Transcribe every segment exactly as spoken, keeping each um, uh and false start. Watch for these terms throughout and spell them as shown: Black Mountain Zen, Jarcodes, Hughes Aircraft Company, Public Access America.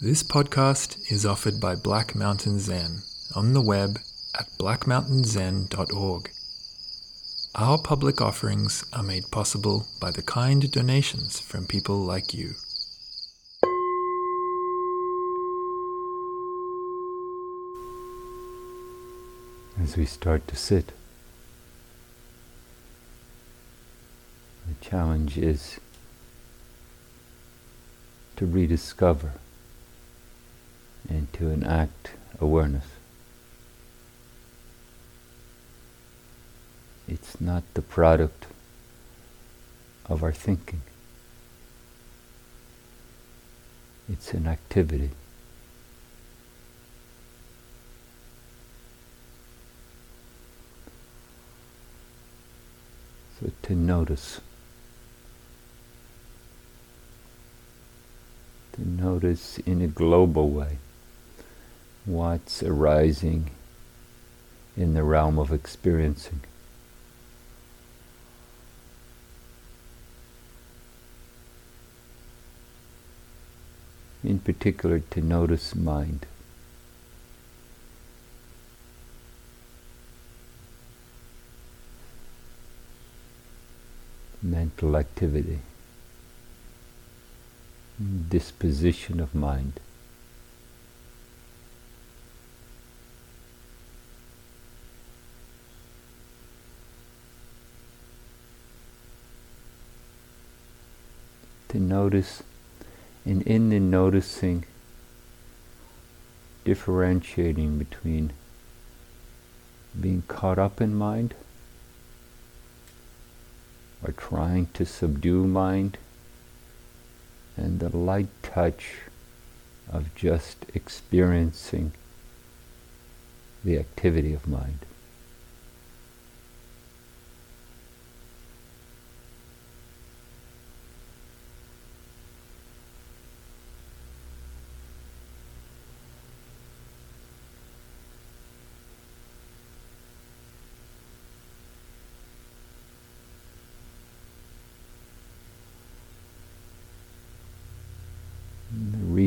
This podcast is offered by Black Mountain Zen on the web at black mountain zen dot org. Our public offerings are made possible by the kind donations from people like you. As we start to sit, the challenge is to rediscover and to enact awareness. It's not the product of our thinking. It's an activity. So to notice, to notice in a global way what's arising in the realm of experiencing. In particular, to notice mind. Mental activity. Disposition of mind. To notice, and in the noticing, differentiating between being caught up in mind, or trying to subdue mind, and the light touch of just experiencing the activity of mind.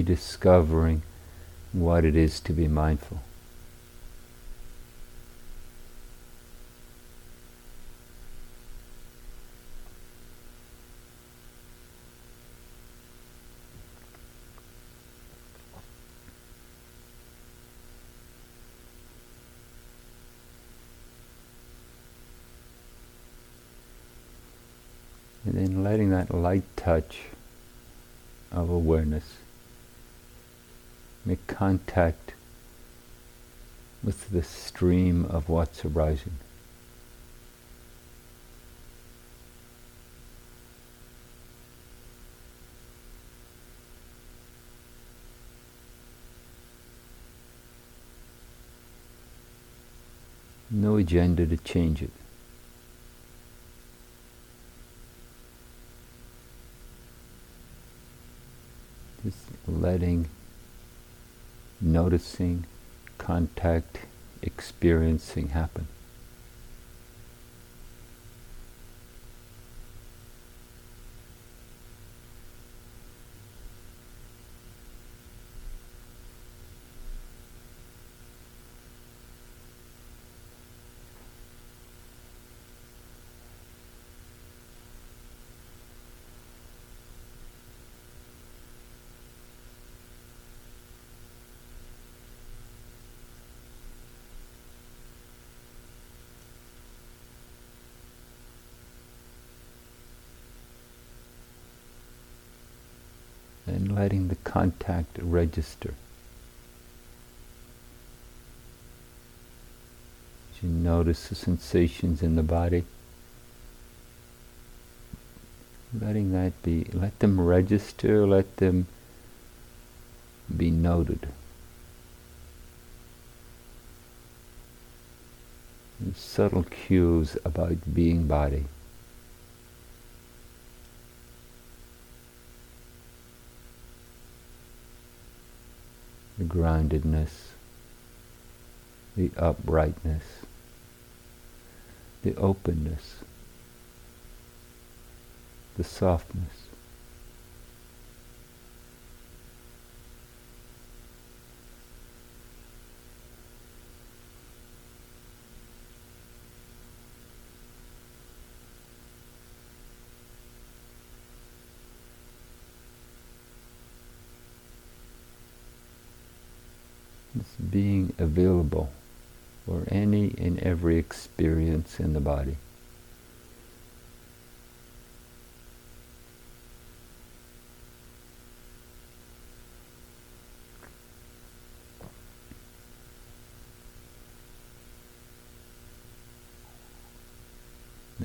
Rediscovering what it is to be mindful. And then letting that light touch of awareness make contact with the stream of what's arising. No agenda to change it. Just letting, noticing, contact, experiencing happen. And letting the contact register. As you notice the sensations in the body, letting that be, let them register, let them be noted. There's subtle cues about being body. The groundedness, the uprightness, the openness, the softness. being available for any and every experience in the body.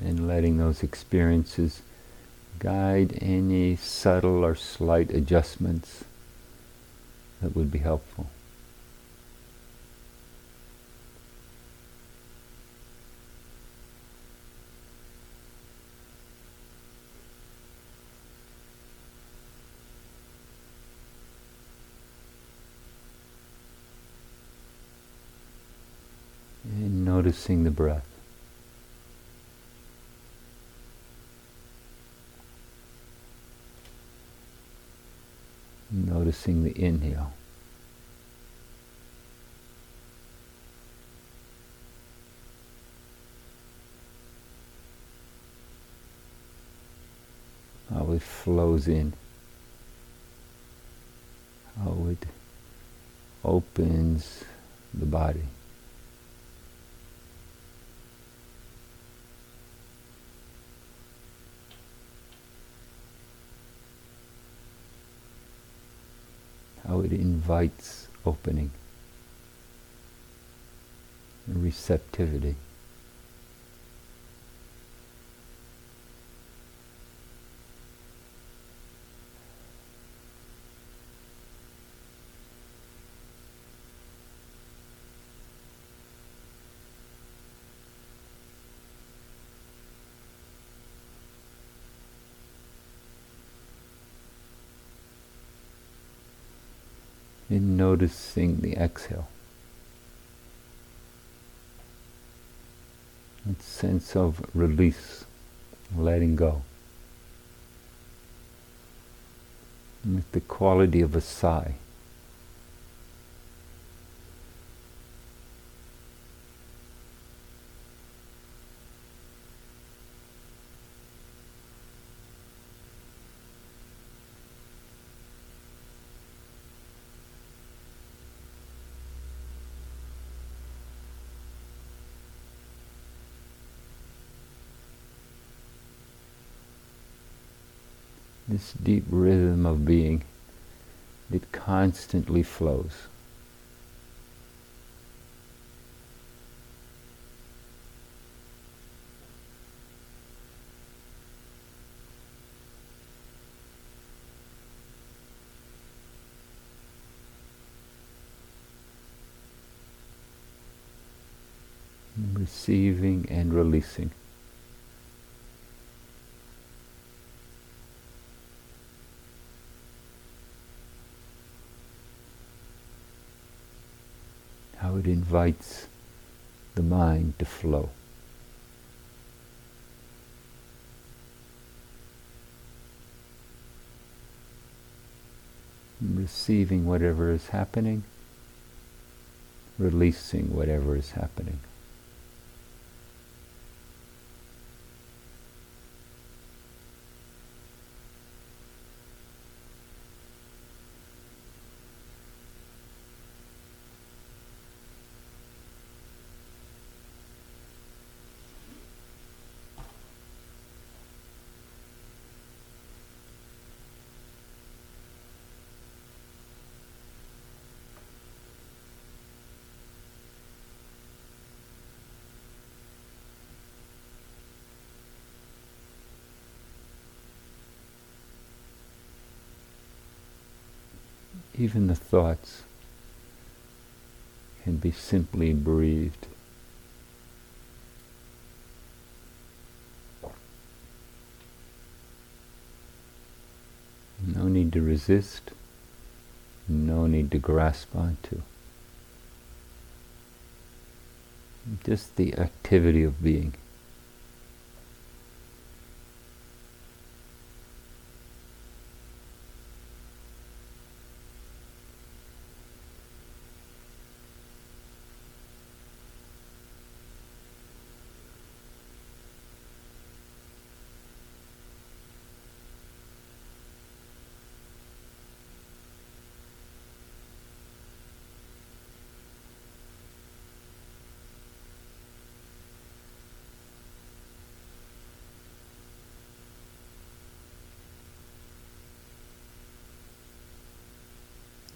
And letting those experiences guide any subtle or slight adjustments that would be helpful. And noticing the breath. Noticing the inhale. How it flows in. How it opens the body. How it invites opening, receptivity. And noticing the exhale. That sense of release, letting go. With the quality of a sigh. This deep rhythm of being, it constantly flows. Receiving and releasing. It invites the mind to flow. Receiving whatever is happening, releasing whatever is happening. Even the thoughts can be simply breathed. No need to resist, no need to grasp onto. Just the activity of being.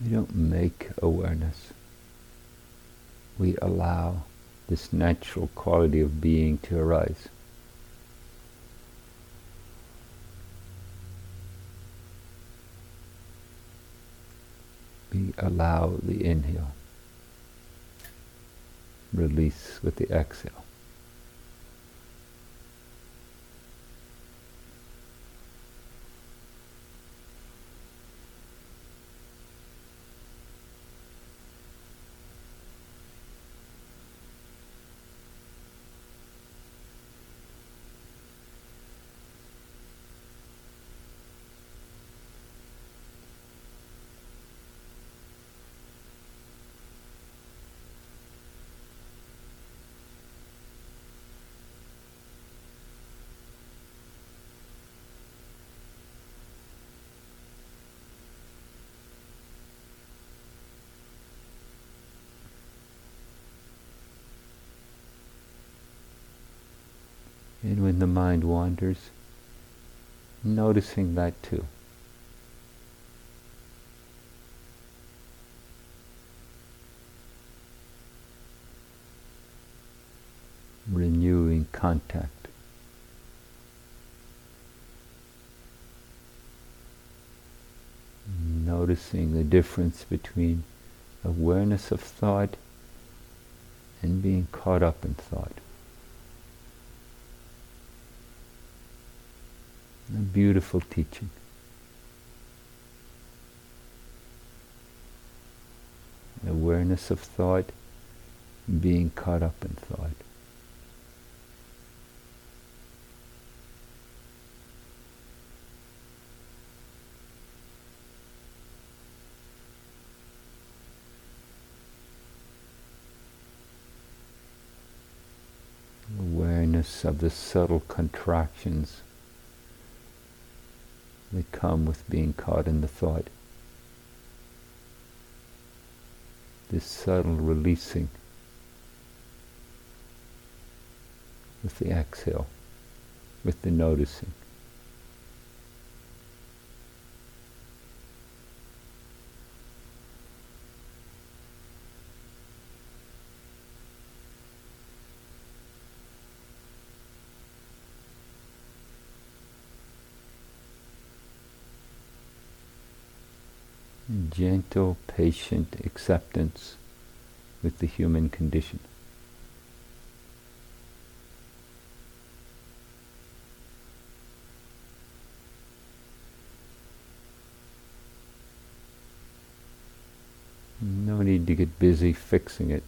We don't make awareness. We allow this natural quality of being to arise. We allow the inhale, release with the exhale. And when the mind wanders, noticing that too. Renewing contact. Noticing the difference between awareness of thought and being caught up in thought. A beautiful teaching. Awareness of thought, being caught up in thought. Awareness of the subtle contractions they come with being caught in the thought. This subtle releasing with the exhale, with the noticing. Gentle, patient acceptance with the human condition. No need to get busy fixing it.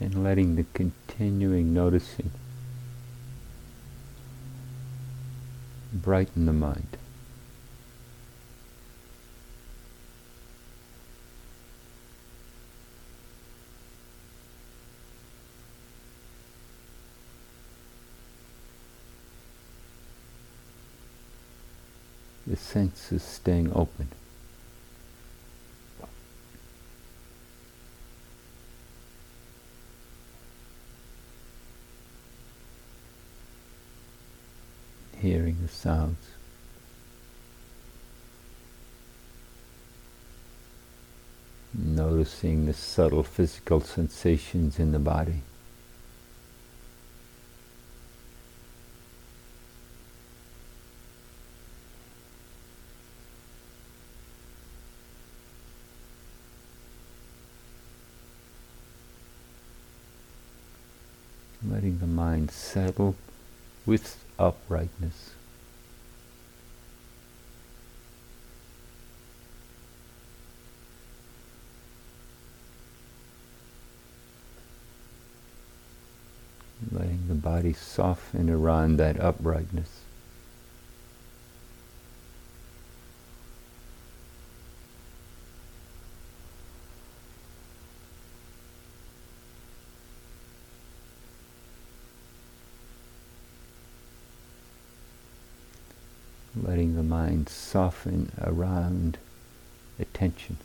And letting the continuing noticing brighten the mind. the senses staying open. Hearing the sounds. Noticing the subtle physical sensations in the body. Letting the mind settle with uprightness. Letting the body soften around that uprightness. Letting the mind soften around attention.